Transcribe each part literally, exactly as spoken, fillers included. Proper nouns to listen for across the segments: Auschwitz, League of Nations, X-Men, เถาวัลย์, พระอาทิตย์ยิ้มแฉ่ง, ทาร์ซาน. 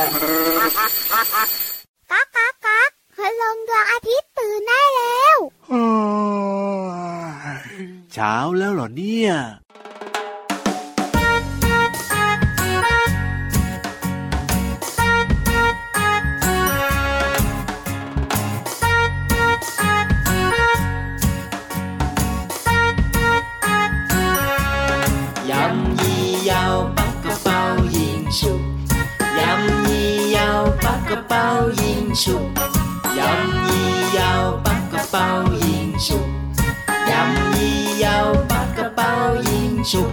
ก๊ากก๊ากก๊ากพลงดวงอาทิตย์ตื่นได้แล้วเช้าแล้วเหรอเนี่ยชุบยำยี่ยาวปากกระเป๋ายิงชุบยำยี่ยาวปากกระเป๋ายิงชุบ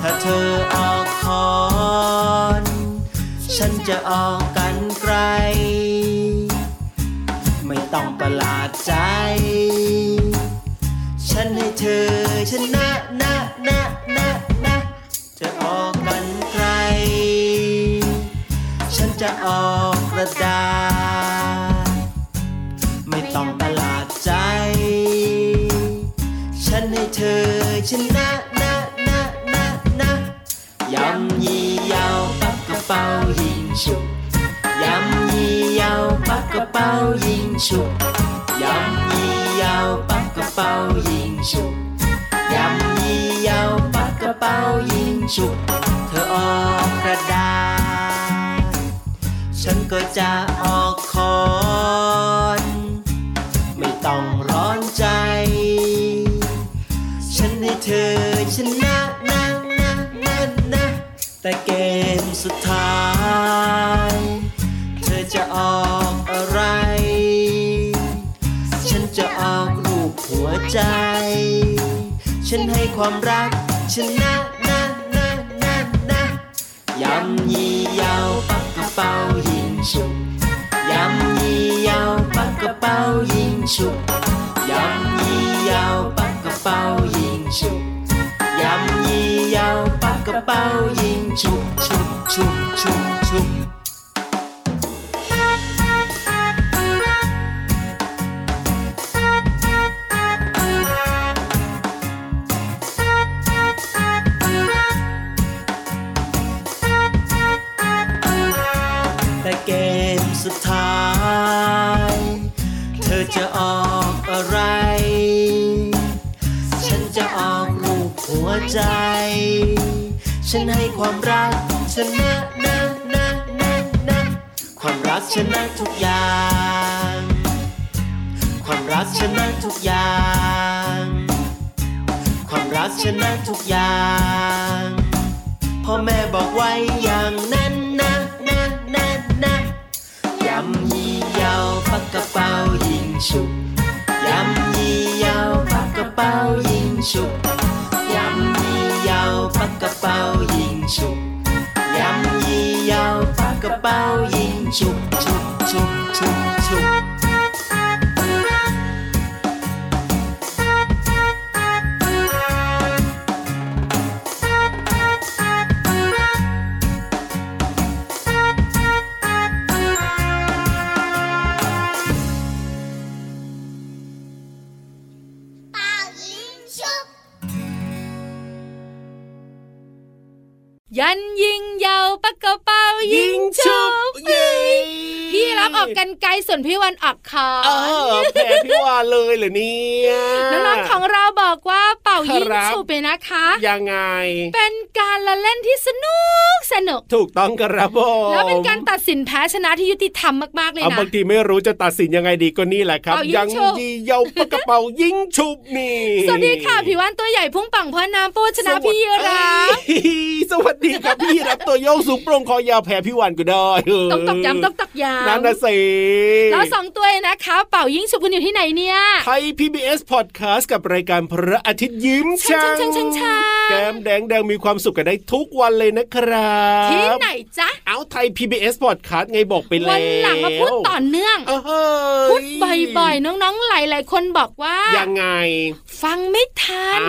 ถ้าเธอออกคอนฉันจะออกกันไกลไม่ต้องประหลาดใจฉันให้เธอชนะนะนะนะนะจะออกกันไกลฉันจะออกกระดาษไม่ต้องประหลาดใจฉันให้เธอชนะนะนะนะนะยำยี่ยาวปักกระเป๋ายิงฉุบยำยี่ยาวปักกระเป๋ายิงฉุบยำยี่ยาวปักกระเป๋ายิงฉุบยำยี่ยาวปักกระเป๋ายิงฉุบเธอออกกระดาษฉันก็จะออกคอนไม่ต้องร้อนใจฉันให้เธอชนะนะนะนะนะแต่เกมสุดท้ายเธอจะออกอะไรฉันจะออกรูปหัวใจฉันให้ความรักชนะนะนะนะนะยำยี่ยาวปักกระเป๋าชุบยำยี่ยาวปักกระเป๋ายิงชุบยำยี่ยาวปักกระเป๋ายิงชุบยำยี่ยาวปักกระเป๋ายิงชุบชุบชุบชุบชุบใจฉันให้ความรักชนะนะนะนะนะความรักชนะทุกอย่างความรักชนะทุกอย่างความรักชนะทุกอย่างพ่อแม่บอกไว้อย่างนั้นนะนะนะนะยำยี่ยาวปักกระเป๋ายิงฉุบยำยี่ยาวปักกระเป๋ายิงฉุบยำยี่ยาวปักกระเป๋ายิงฉุบยำยี่ยาวปักกระเป๋ายิงฉุบฉุบฉุบฉุบฉุบยันยิงยาวปากกระเป๋ายิงชุบพี่รับออกกันไกลส่วนพี่วันออกคอเออแพ้พี่วันเลยเหรอเนี่ยน้องๆของเราบอกว่าเป่ายิงชุบไปนะคะยังไงเป็นการละเล่นที่สนุกสนุกถูกต้องครับผมแล้วเป็นการตัดสินแพ้ชนะที่ยุติธรรมมากๆเลยนะบางทีไม่รู้จะตัดสินยังไงดีก็นี่แหละครับยังยิงยาวปากกระเป๋ายิงชุบนี่สวัสดีค่ะพี่วันตัวใหญ่พุ่งปังพอน้ำปูชนะพี่รับสวัสดีครับพี่รับตัวโยกสูงโปร่งคอยาวแพ้พี่วันก็ได้ต้องตอกย้ำต้องตอกย้ำนั่นนะสิแล้วสองตัวนะคะเป่ายิงฉุบคุณอยู่ที่ไหนเนี่ยไทย พี บี เอส Podcast กับรายการพระอาทิตย์ยิ้มช่างแก้มแดงแดงมีความสุขกันได้ทุกวันเลยนะครับที่ไหนจ๊ะเอาไทย พี บี เอส Podcast ไงบอกไปแล้ววันหลังมาพูดต่อเนื่องพูดบ่อยๆน้องๆหลายๆคนบอกว่ายังไงฟังไม่ทัน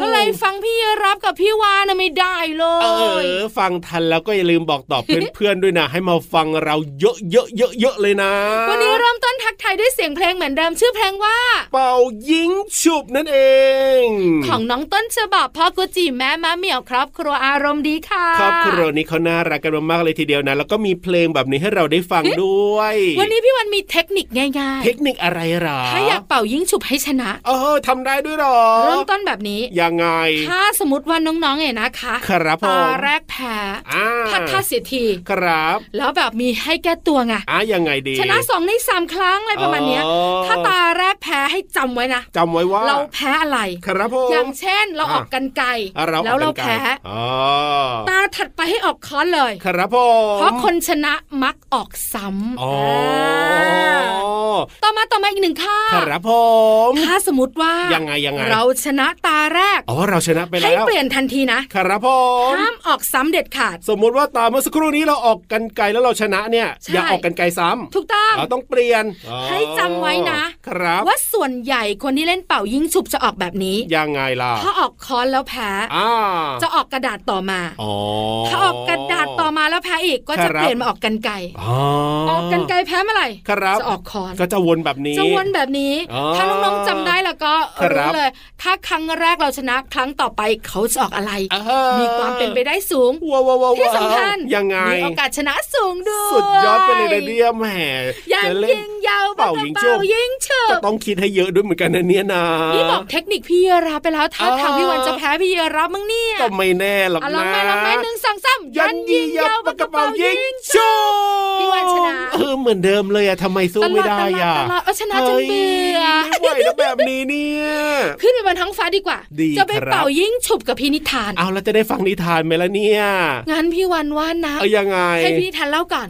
ก็เลยฟังพี่รับกับพี่วานะไม่ได้เลยเออฟังทันแล้วก็อย่าลืมบอกต่อเพื่อนๆด้วยนะให้มาฟังเราเยอะๆๆๆเลยนะวันนี้เริ่มต้น านทักทายด้วยเสียงเพลงเหมือนเดิมชื่อเพลงว่าเป่ายิงฉุบนั่นเองของน้องต้นฉบับพ่อกุจิแม่มะเหมี่ยวครอบครัวอารมณ์ดีค่ะครอบครัวนี้เขาน่ารักกันมากๆเลยทีเดียวนะแล้วก็มีเพลงแบบนี้ให้เราได้ฟังด้วยวันนี้พี่วันมีเทคนิคง่ายๆเทคนิคอะไรหรอถ้าอยากเป่ายิงฉุบให้ชนะเออทำได้ด้วยหรอเริ่มต้นแบบนี้ยังไงถ้าสมมติว่าน้องๆเนี่ยนะคะครับผมตาแรกแพ้พัดท่าเสียทีครับแล้วแบบมีให้แก้ตัวไงอ่ะยังไงดีชนะสองในสามครั้งอะไรประมาณเนี้ยถ้าตาแรกแพ้ให้จำไว้นะจำไว้ว่าเราแพ้อะไรครับผมอย่างเช่นเราออกกรรไกรแล้วเราแพ้ตาถัดไปให้ออกค้อนเลยครับผมเพราะคนชนะมักออกซ้ำอ๋อต่อมาต่อมาอีกหนึ่งข้าครับผมถ้าสมมติว่ายังไงยังไงเราชนะตาแรกอ๋อเราชนะไปแล้วให้เปลี่ยนทันทีนะครับผมห้ามออกซ้ำเด็ดขาดสมมติว่าตาเมื่อสักครู่นี้เราออกกรรไกรแล้วเราชนะเนี่ยอย่าออกกรรไกรซ้ำถูกต้องเราต้องเปลี่ยนให้จำไว้นะครับว่าส่วนใหญ่คนที่เล่นเป่ายิงฉุบจะออกแบบนี้ยังไงล่ะถ้าออกค้อนแล้วแพ้จะออกกระดาษต่อมาถ้าออกกระดาษต่อมาแล้วแพ้อีกก็จะเปลี่ยนมาออกกรรไกรออกกรรไกรแพ้เมื่อไหร่จะออกค้อนก็จะวนแบบนี้จะวนแบบนี้ถ้าน้องๆจำได้แล้วก็รู้เลยถ้าครั้งแรกเราชนะครั้งต่อไปเขาจะออกอะไรมีความเป็นไปได้สูงที่สำคัญยังไงมีโอกาสชนะสูงด้วยสุดยอดไปเลยนะเนี่ยแหมจะเล่นเป่ายิงฉุบก็ต้องคิดให้เยอะด้วยเหมือนกันนะเนี่ยนะนี่บอกเทคนิคพี่เยราไปแล้วถ้าทางพี่วันจะแพ้พี่เยรามั้งเนี่ยก็ไม่แน่หรอกนะลองไปลองไปหนึ่งสองสามยันยิงยาวปากกระเป๋ายิงฉุบพี่วันชนะเออเหมือนเดิมเลยอะทำไมสู้ไม่ได้อะเอาชนะจนเบื่อไม่ไหวแล้วแบบนี้เนี่ยขึ้นไปบนท้องฟ้าดีกว่าจะไปเป่ายิงฉุบกับพี่นิทานเอาแล้วจะได้ฟังนิทานไหมล่ะเนี่ยงั้นพี่วันว่านะเอายังไงให้พี่นิทานเล่าก่อน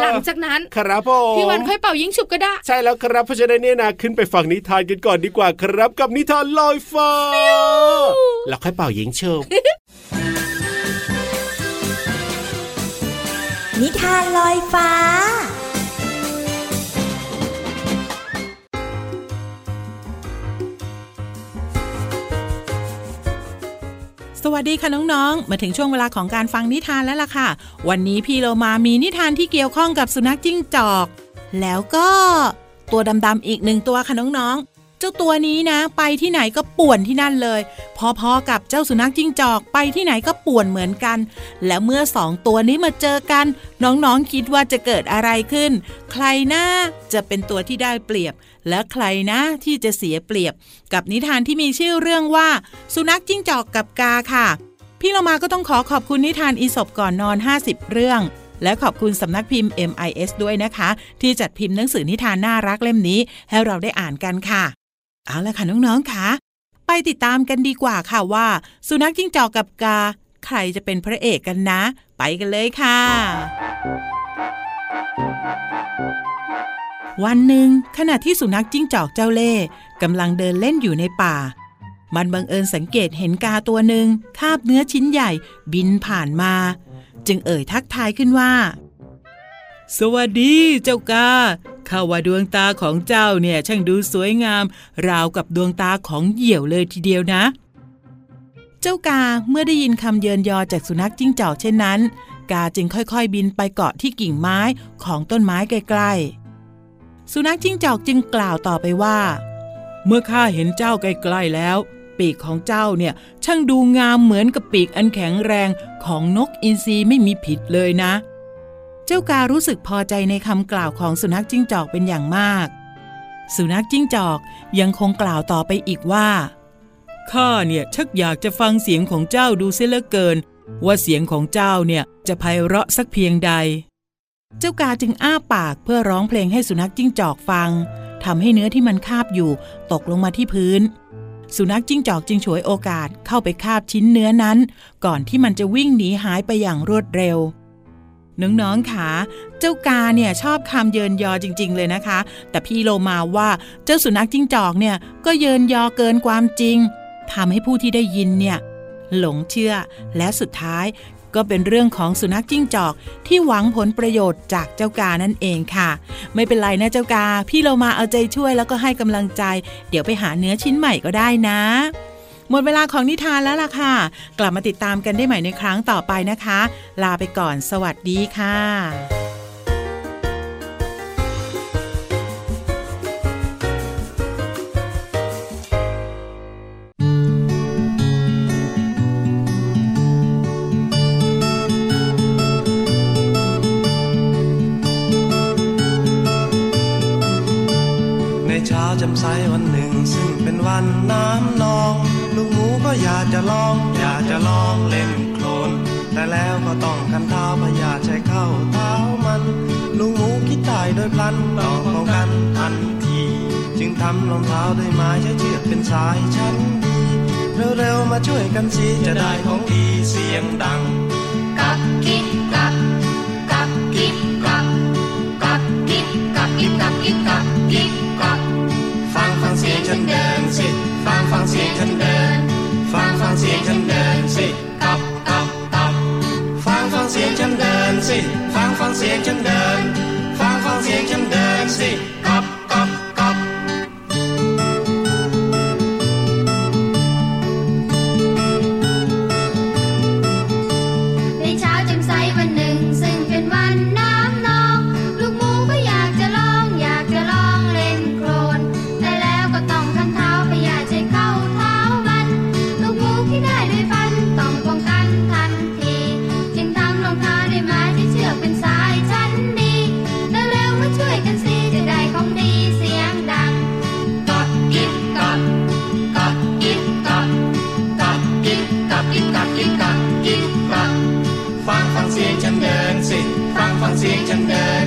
หลังจากนั้นครับผมพี่วันค่อยเป่ายิงฉุบก็ได้ใช่แล้วครับเพราะฉะนั้นเนี่ยนะขึ้นไปฟังนิทานกันก่อนดีกว่าครับกับนิทานลอยฟ้าแล้วค่อยเป่ายิงฉุบ นิทานลอยฟ้าสวัสดีค่ะน้องๆมาถึงช่วงเวลาของการฟังนิทานแล้วล่ะค่ะวันนี้พี่เรามามีนิทานที่เกี่ยวข้องกับสุนัขจิ้งจอกแล้วก็ตัวดำๆอีกหนึ่งตัวค่ะน้องๆเจ้าตัวนี้นะไปที่ไหนก็ป่วนที่นั่นเลยพอๆกับเจ้าสุนัขจิ้งจอกไปที่ไหนก็ป่วนเหมือนกันและเมื่อสองตัวนี้มาเจอกันน้องๆคิดว่าจะเกิดอะไรขึ้นใครนะจะเป็นตัวที่ได้เปรียบและใครนะที่จะเสียเปรียบกับนิทานที่มีชื่อเรื่องว่าสุนัขจิ้งจอกกับกาค่ะพี่เรามาก็ต้องขอขอบคุณนิทานอีสปก่อนนอนห้าสิบเรื่องและขอบคุณสำนักพิมพ์ เอ็ม ไอ เอส ด้วยนะคะที่จัดพิมพ์หนังสือนิทานน่ารักเล่มนี้ให้เราได้อ่านกันค่ะเอาล่ะค่ะน้องๆค่ะไปติดตามกันดีกว่าค่ะว่าสุนัขจิ้งจอกกับกาใครจะเป็นพระเอกกันนะไปกันเลยค่ะวันหนึ่งขณะที่สุนัขจิ้งจอกเจ้าเล่ห์กำลังเดินเล่นอยู่ในป่ามันบังเอิญสังเกตเห็นกาตัวหนึ่งคาบเนื้อชิ้นใหญ่บินผ่านมาจึงเอ่ยทักทายขึ้นว่าสวัสดีเจ้ากาข้าว่าดวงตาของเจ้าเนี่ยช่างดูสวยงามราวกับดวงตาของเหยี่ยวเลยทีเดียวนะเจ้ากาเมื่อได้ยินคำเยินยอจากสุนัขจิ้งจอกเช่นนั้นกาจึงค่อยๆบินไปเกาะที่กิ่งไม้ของต้นไม้ใกล้ๆสุนัขจิ้งจอกจึงกล่าวต่อไปว่าเมื่อข้าเห็นเจ้าใกล้ๆแล้วปีกของเจ้าเนี่ยช่างดูงามเหมือนกับปีกอันแข็งแรงของนกอินทรีไม่มีผิดเลยนะเจ้าการู้สึกพอใจในคำกล่าวของสุนัขจิ้งจอกเป็นอย่างมากสุนัขจิ้งจอกยังคงกล่าวต่อไปอีกว่าข้าเนี่ยชักอยากจะฟังเสียงของเจ้าดูเสียเหลือเกินว่าเสียงของเจ้าเนี่ยจะไพเราะสักเพียงใดเจ้ากาจึงอ้าปากเพื่อร้องเพลงให้สุนัขจิ้งจอกฟังทำให้เนื้อที่มันคาบอยู่ตกลงมาที่พื้นสุนัขจิ้งจอกจึงฉวยโอกาสเข้าไปคาบชิ้นเนื้อนั้นก่อนที่มันจะวิ่งหนีหายไปอย่างรวดเร็วน้องๆค่ะเจ้ากาเนี่ยชอบคำเยินยอจริงๆเลยนะคะแต่พี่โลมาว่าเจ้าสุนัขจิ้งจอกเนี่ยก็เยินยอเกินความจริงทำให้ผู้ที่ได้ยินเนี่ยหลงเชื่อและสุดท้ายก็เป็นเรื่องของสุนัขจิ้งจอกที่หวังผลประโยชน์จากเจ้ากานั่นเองค่ะไม่เป็นไรนะเจ้ากาพี่เรามาเอาใจช่วยแล้วก็ให้กำลังใจเดี๋ยวไปหาเนื้อชิ้นใหม่ก็ได้นะหมดเวลาของนิทานแล้วล่ะค่ะกลับมาติดตามกันได้ใหม่ในครั้งต่อไปนะคะลาไปก่อนสวัสดีค่ะ จำใสวันหนึ่งซึ่งเป็นวันน้ำนองลูกหมูก็อยากจะลองอยากจะลองเล่นโคลนแต่แล้วก็ต้องคันเท้าพยาใจเข้าเท้ามันลูกหมูคิดตายโดยพลันต้องป้องกันทันทีจึงทำรองเท้าด้วยไม้ใช้เชือกเป็นสายชั้นดีเร็วๆมาช่วยกันสิจะได้ของดีเสียงดังกักกิ๊กกักกักกิ๊กกักกักกิ๊กกักกิ๊กกักกิ๊กกักกิ๊กกักฟังฟังเสียงฉันเดินสิฟังฟังเสียงฉันเดินฟังฟังเสียงฉันเดินสิกักกักฟังเสียงฉันเดินสิฟังฟังเสียงฉันเดินฟังฟังเสียงฉันเดินสิก๊อบก๊อบก๊อบในเช้าแจ่มใสวันหนึ่งซึ่งเป็นวันน้ำนองลูกหมูก็อยากจะลองอยากจะลองเล่นโคลนแต่แล้วก็ต้องคันเท้าพยาใจเข้าเท้ามันลูกหมูที่ได้ด้วยฟันต้องป้องกันทันเป็นสายชั้นดีเร็วๆมาช่วยกันสิจะได้ของดีเสียงดังกักกิ๊กกักกักกิ๊กกักกักกิ๊กกักกิ๊กกักกิ๊กกักกิ๊กกักฟังฟังเสียงฉันเดินสิฟังฟังเสียงฉันเดิน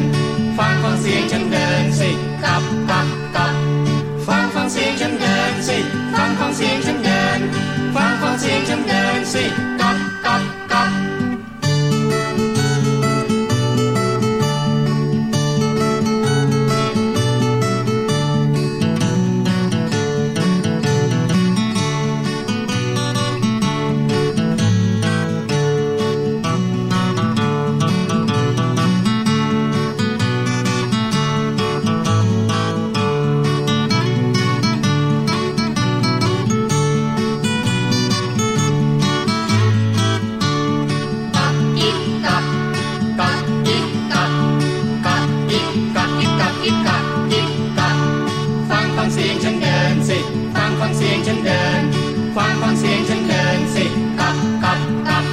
ฟังฟังเสียงฉันเดินสิกักกักกักฟังฟังเสียงฉันเดินสิฟังฟังเสียงฉันเดินฟังฟังเสียงฉันเดินสิกักกักกัก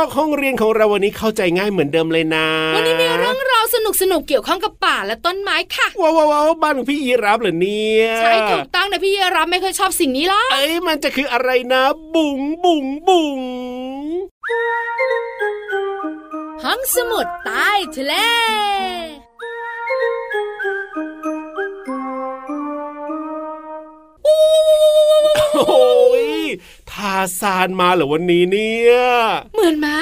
นอกห้องเรียนของเราวันนี้เข้าใจง่ายเหมือนเดิมเลยนะวันนี้มีเรื่องราวสนุกสนุกเกี่ยวข้องกับป่าและต้นไม้ค่ะว้าวๆบ้านพี่ยีรับเหรอเนี่ยใช่ถูกต้องนะพี่ยีรับไม่เคยชอบสิ่งนี้หรอกเอ้ยมันจะคืออะไรนะบุ๋งบุ๋งบุ๋งห้องสมุดใต้ทะเลโอ้ยทาซานมาเหรอวันนี้เนี่ยเหมือนมะ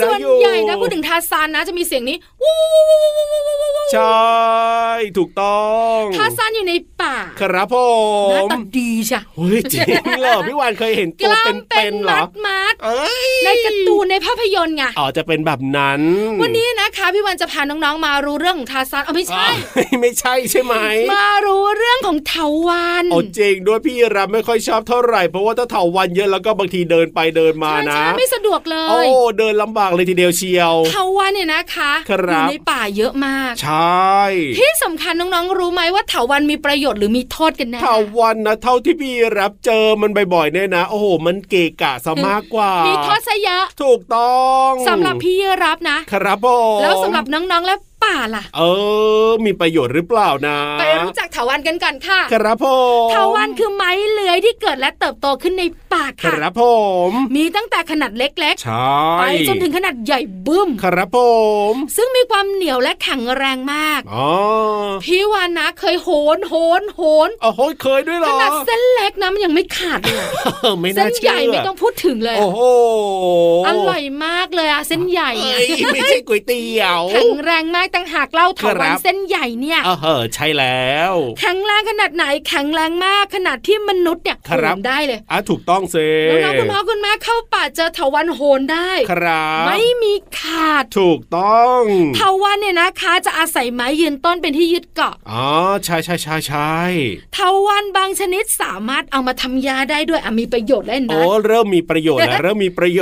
ส่วนใหญ่นะพูดถึงทาซานนะจะมีเสียงนี้วู้ใช่ถูกต้องทาซานอยู่ในป่าครับผมหน้าตาดีใช่เฮ้ยจริงเหรอพี่วานเคยเห็นตัวเป็นๆเหรอในการ์ตูนในภาพยนตร์ไงอ๋อจะเป็นแบบนั้นวันนี้นะคะพี่วานจะพาน้องๆมารู้เรื่องของทาซานอ๋อไม่ใช่ไม่ใช่ใช่ไหมมารู้เรื่องของเถาวัลย์อ๋อจริงด้วยพี่รับไม่ค่อยชอบเท่าไหร่เพราะว่าถ้าเถาวัลย์เยอะแล้วก็บางทีเดินไปเดินมานะใช่ไม่สะดวกเลยโอ้เดินลำบากเลยทีเดียวเชียวเถาวัลย์เนี่ยนะคะอยู่ในป่าเยอะมากใช่ที่สำคัญน้องๆรู้ไหมว่าเถาวัลย์มีประโยชน์หรือมีโทษกันแน่เถาวัลย์นะเท่าที่พี่รับเจอมันบ่อยๆเนี่ยนะโอ้โหมันเกะกะซะมากกว่ามีโทษซะเยอะถูกต้องสำหรับพี่รับนะครับผมแล้วสำหรับน้องๆและป่าล่ะเออมีประโยชน์หรือเปล่านะไปรู้จักเถาวัลย์กันก่อนค่ะครับผมเถาวัลย์คือไม้เลื้อยที่เกิดและเติบโตขึ้นในป่าค่ะครับผมมีตั้งแต่ขนาดเล็กๆไปจนถึงขนาดใหญ่บึ้มครับผมซึ่งมีความเหนียวและแข็งแรงมากอ๋อพี่วานนะเคยโหนโหนโหนอ๋อโหนเคยด้วยเหรอขนาดเส้นเล็กนะมันยังไม่ขาดเลยเส้นใหญ่ไม่ต้องพูดถึงเลยโอ้โหอร่อยมากเลยอะเส้นใหญ่ไม่ใช่ก๋วยเตี๋ยวแข็งแรงมาก ต่างหากเล่าถาวรเส้นใหญ่เนี่ยเออใช่แล้วแข็งแรงขนาดไหนแข็งแรงมากขนาดที่มนุษย์เนี่ยโหนได้เลยอ่ะถูกต้องสิแล้วน้องคุณพ่อคุณแม่เข้าป่าเจอถาวรโหนได้ครับไม่มีขาดถูกต้องถาวรเนี่ยนะคะจะอาศัยไม้ยืนต้นเป็นที่ยึดเกาะอ๋อใช่ใช่ใช่ใช่ถาวรบางชนิดสามารถเอามาทำยาได้ด้วยอ่ะมีประโยชน์ได้นะโอ้เริ่มมีประโยชน์นะเริ่มมีประโย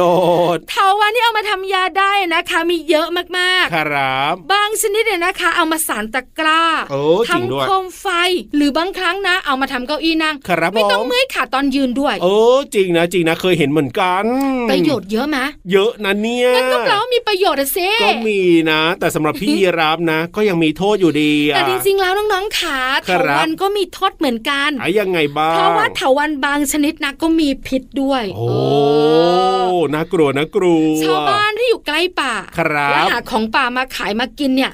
ชน์ถาวรนี่เอามาทำยาได้นะคะมีเยอะมากๆครับบางชนิดเนี่ยนะคะเอามาสานตะกร้าทำโคมไฟหรือบางครั้งนะเอามาทำเก้าอี้นั่งไม่ต้องเมื่อยขาตอนยืนด้วยโอ้จริงนะจริงนะเคยเห็นเหมือนกันประโยชน์เยอะไหมเยอะนะเนี่ยงั้นก็แปลว่ามีประโยชน์อะสิก็มีนะแต่สำหรับพี่ยีราฟนะก็ยังมีโทษอยู่ดีแต่จริงๆแล้วน้องๆขาถาวรก็มีโทษเหมือนกันอะยังไงบ้างเพราะว่าถาวรบางชนิดนะก็มีพิษด้วยโอ้น่ากลัวน่ากลัวชาวบ้านที่อยู่ใกล้ป่าและหาของป่ามาขายมากินเนี่ย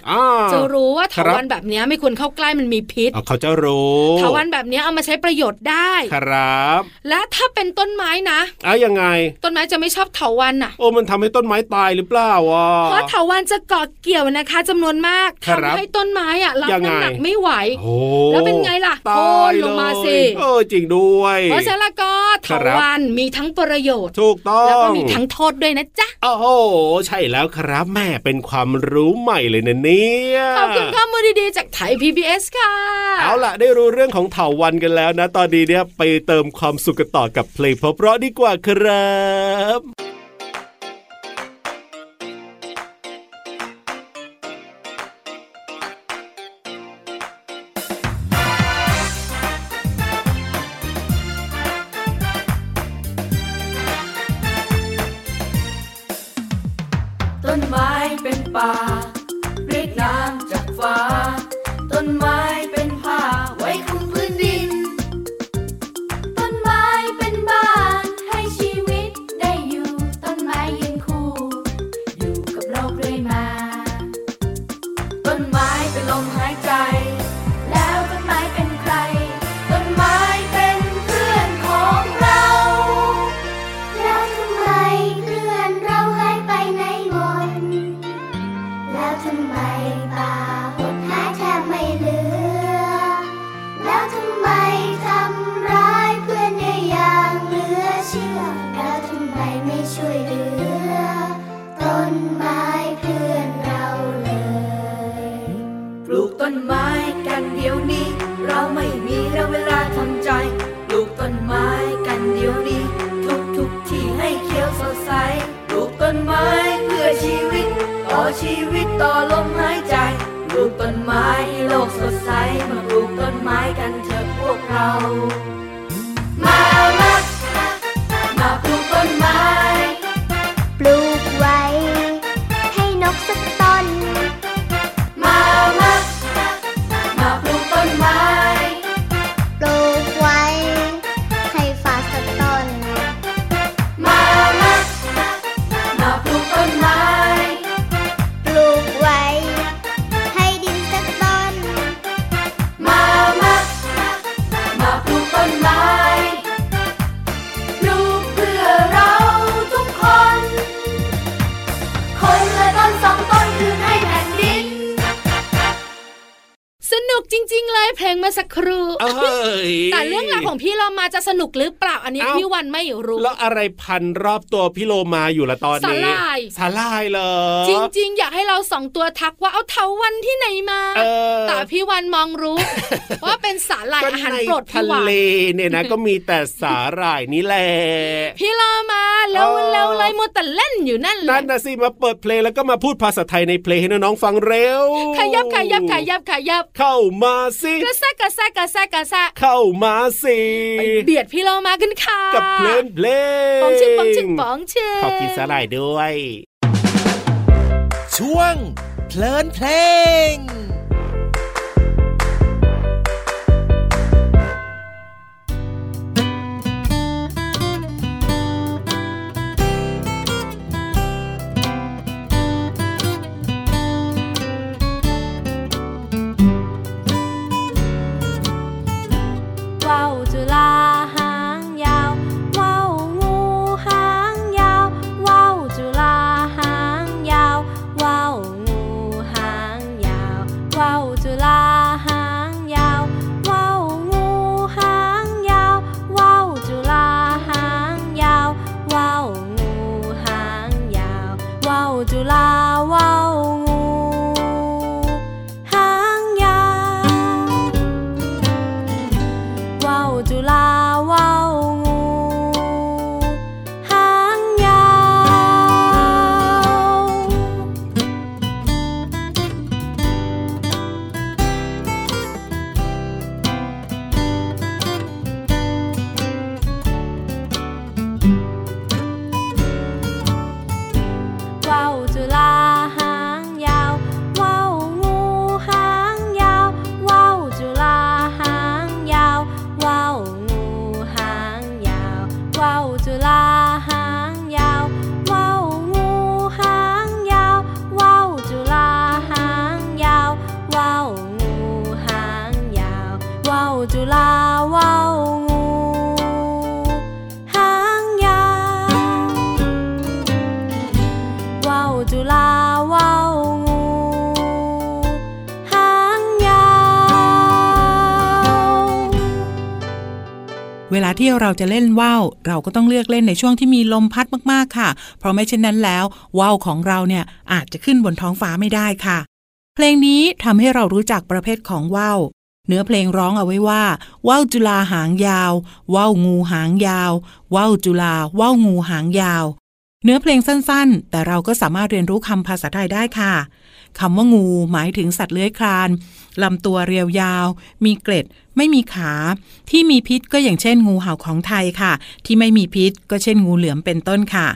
จะรู้ว่าถาวรแบบนี้ไม่ควรเข้าใกล้มันมีพิษเขาจะรู้ถาวรแบบนี้เอามาใช้ประโยชน์ได้ครับและถ้าเป็นต้นไม้นะอะยังไงต้นไม้จะไม่ชอบถาวรน่ะโอ้มันทำให้ต้นไม้ตายหรือเปล่าอ่ะเพราะถาวรจะเกาะเกี่ยวนะคะจำนวนมากทำให้ต้นไม้อ่ะรับน้ำหนักไม่ไหวแล้วเป็นไงล่ะโค่นลงมาสิเออจริงด้วยเพราะฉะนั้นก็ถาวรมีทั้งประโยชน์ถูกต้องแล้วก็มีทั้งโทษด้วยนะจ๊ะโอ้โหใช่แล้วครับแม่เป็นความรู้ใหม่เลยนะเนี่ยขอบคุณข้อมูลดีๆจากไทย พี บี เอส ค่ะเอาล่ะได้รู้เรื่องของถาวรกันแล้วนะตอนนี้เนี่ยไปเติมความสุขกันต่อกับเพลงเพราะๆดีกว่าครับต้นไม้เป็นป่าเรียกน้ำจากฟ้าต้นไม้เป็นผ้าไว้คลุมพื้นดินต้นไม้เป็นบ้านให้ชีวิตได้อยู่ต้นไม้ยืนคู่อยู่กับเราเรื่อยมาต้นไม้เป็นลมหายใจแล้วต้นไม้เป็นใครต้นไม้เป็นเพื่อนของเราแล้วทำไมเพื่อนเราหายไปไหนหมดแล้วทำไมป่าช่วยเหลือต้นไม้เพื่อนเราเลยปลูกต้นไม้กันเดี๋ยวนี้เราไม่มีเราเวลาทำใจปลูกต้นไม้กันเดี๋ยวนี้ทุกทุกที่ให้เขียวสดใสปลูกต้นไม้เพื่อชีวิตต่อชีวิตต่อลมหายใจปลูกต้นไม้ให้โลกสดใสมาปลูกต้นไม้กันเถอะพวกเรามามามาปลูกต้นไม้ปลูกไว้ให้นกสักต้นมามามาปลูกต้นไม้ปลูกไว้ให้ฟ้าสักต้นมามามาปลูกต้นไม้ปลูกไว้ให้ดินสักต้นมามามาปลูกต้นไม้สนุกจริงๆเลยเพลงเมื่อสักครู่แต่เรื่องราวของพี่โลมาจะสนุกหรือเปล่าอันนี้พี่วันไม่รู้แล้วอะไรพันรอบตัวพี่โลมาอยู่ละตอนนี้สาลายสาลายเลยจริงๆอยากให้เราสองตัวทักว่าเอาเถาวัลย์ที่ไหนมาแต่พี่วันมองรู้ ว่าเป็นสาลายอาหารโปรดพี่วันทะเลเนี่ยนะก็มีแต่สาลายนี่แหละพี่โลมาแล้วแล้วอะไรมัวแต่เล่นอยู่นั่นแหละนั่นนะสิมาเปิดเพลงแล้วก็มาพูดภาษาไทยในเพลงให้น้องๆฟังเร็วขยับขยับขยับขยับเข้ามาสิกระแซะกระแซะกระแซะกระแซะเข้ามาสิไปเบียดพี่เรามากันค่ะกับเพลงเพลงป๋องชิงป๋องชิงป๋องชิงขอกินสาหร่ายด้วยช่วงเพลินเพลงว้าวจุฬาหางยาวว้าวงูหางยาว จุฬาว่าวงูหางยาวว่าวจุฬาว่าวงูหางยาวเวลาที่เราจะเล่นว่าวเราก็ต้องเลือกเล่นในช่วงที่มีลมพัดมากๆค่ะเพราะไม่เช่นนั้นแล้วว่าวของเราเนี่ยอาจจะขึ้นบนท้องฟ้าไม่ได้ค่ะเพลงนี้ทำให้เรารู้จักประเภทของว่าวเนื้อเพลงร้องเอาไว้ว่าว่าวจุฬาหางยาวว่าวงูหางยาวว่าวจุฬาว่าวงูหางยาวเนื้อเพลงสั้นๆแต่เราก็สามารถเรียนรู้คำภาษาไทยได้ค่ะคำว่างูหมายถึงสัตว์เลื้อยคลานลำตัวเรียวยาวมีเกล็ดไม่มีขาที่มีพิษก็อย่างเช่นงูเห่าของไทยค่ะที่ไม่มีพิษก็เช่นงูเหลือมเป็นต้นค่ะ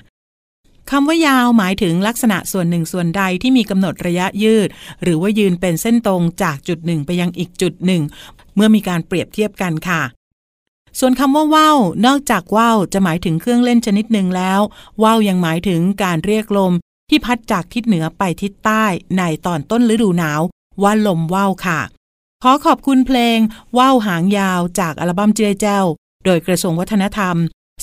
คำว่ายาวหมายถึงลักษณะส่วนหนึ่งส่วนใดที่มีกำหนดระยะยืดหรือว่ายืนเป็นเส้นตรงจากจุดหนึ่งไปยังอีกจุดหนึ่งเมื่อมีการเปรียบเทียบกันค่ะส่วนคำว่าว่าวนอกจากว่าวจะหมายถึงเครื่องเล่นชนิดหนึ่งแล้วว่าวยังหมายถึงการเรียกลมที่พัดจากทิศเหนือไปทิศใต้ในตอนต้นฤดูหนาวว่าลมว่าวค่ะขอขอบคุณเพลงว่าวหางยาวจากอัลบั้มเจ้ยแจ้วโดยกระทรวงวัฒนธรรม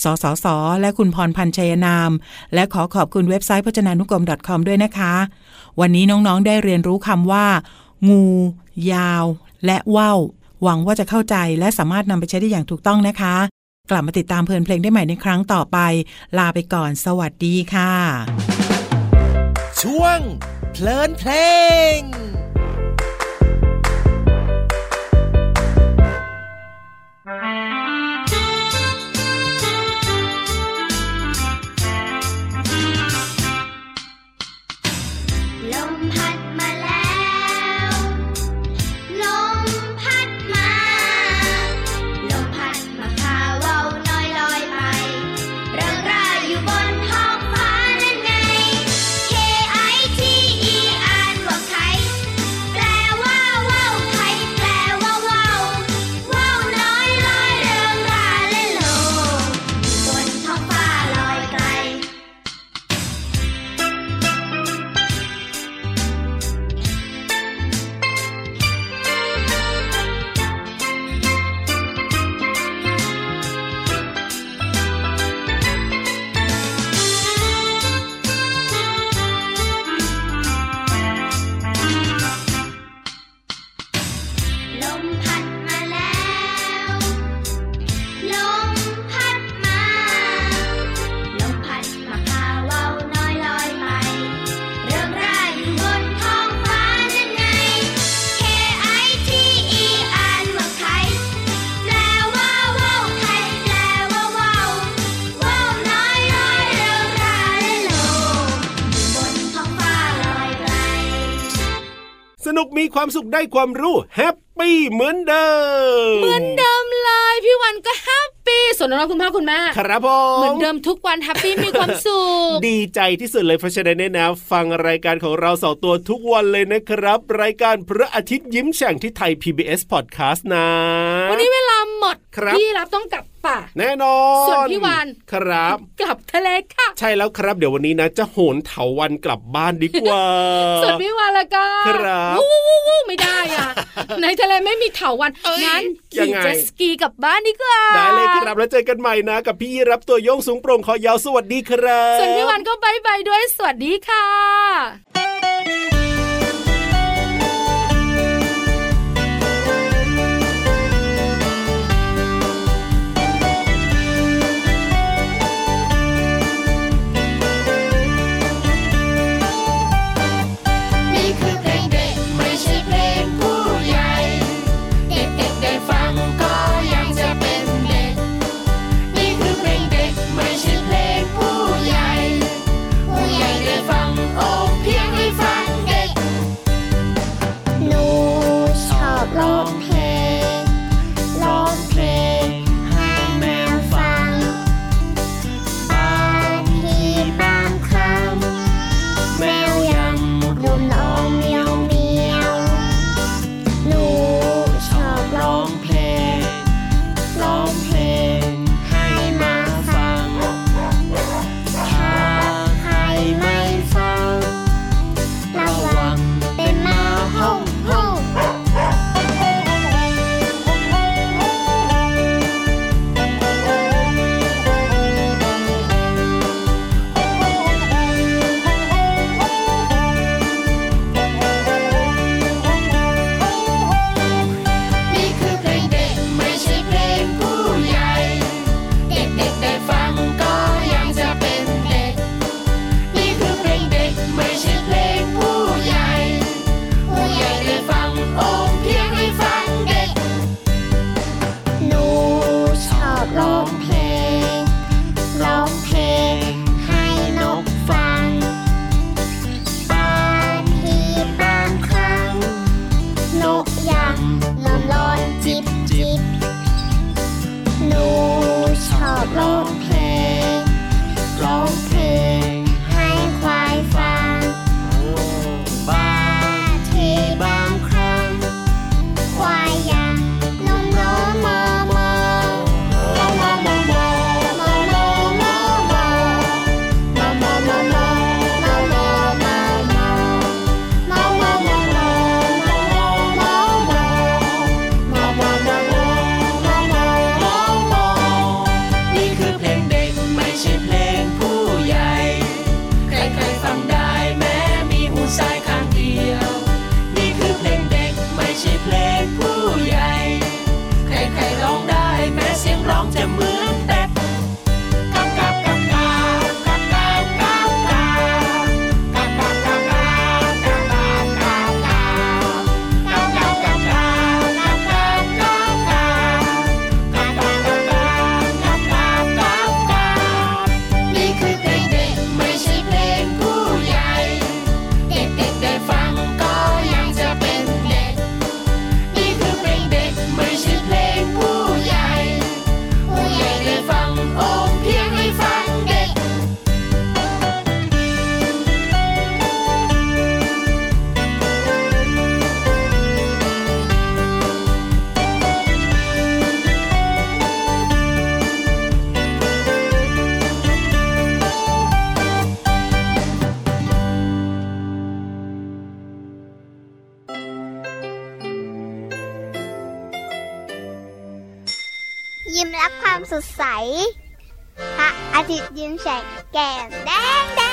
สสสและคุณพรพันธ์ชัยนามและขอขอบคุณเว็บไซต์พจนานุกรม .com ด้วยนะคะวันนี้น้องๆได้เรียนรู้คำว่างูยาวและว่าวหวังว่าจะเข้าใจและสามารถนำไปใช้ได้อย่างถูกต้องนะคะกลับมาติดตามเพลินเพลงได้ใหม่ในครั้งต่อไปลาไปก่อนสวัสดีค่ะช่วงเพลินเพลงสนุกมีความสุขได้ความรู้แฮปปี้เหมือนเดิมเหมือนเดิมเลยพี่วันก็แฮปปี้ส่วนน้องๆคุณพ่อคุณแม่ครับผมเหมือนเดิมทุกวันแฮปปี้มีความสุข ดีใจที่สุดเลยเพราะฉะนั้นเนี่ยนะฟังรายการของเราสองตัวทุกวันเลยนะครับรายการพระอาทิตย์ยิ้มแฉ่งที่ไทย พี บี เอส Podcast นะวันนี้เวลาหมดพี่รับต้องกลับป่ะแน่นอนส่วนพี่วานครับกลับทะเลค่ะใช่แล้วครับเดี๋ยววันนี้นะจะโหนเถาวันกลับบ้านดีกว่า ส่วนพี่วานละก็ครับวู้วู้วู้ไม่ได้อ่ะ ในทะเลไม่มีเถาวันงั้นขี่เจ็ตสกีกลับบ้านดีกว่าได้เลยครับแล้วเจอกันใหม่นะกับพี่รับตัวโยงสูงโปร่งคอยาวสวัสดีครับส่วนพี่วานก็บายบายด้วยสวัสดีค่ะ ยิ้มรับความสดใสพระอาทิตย์ยิ้มแฉกแก้มแดง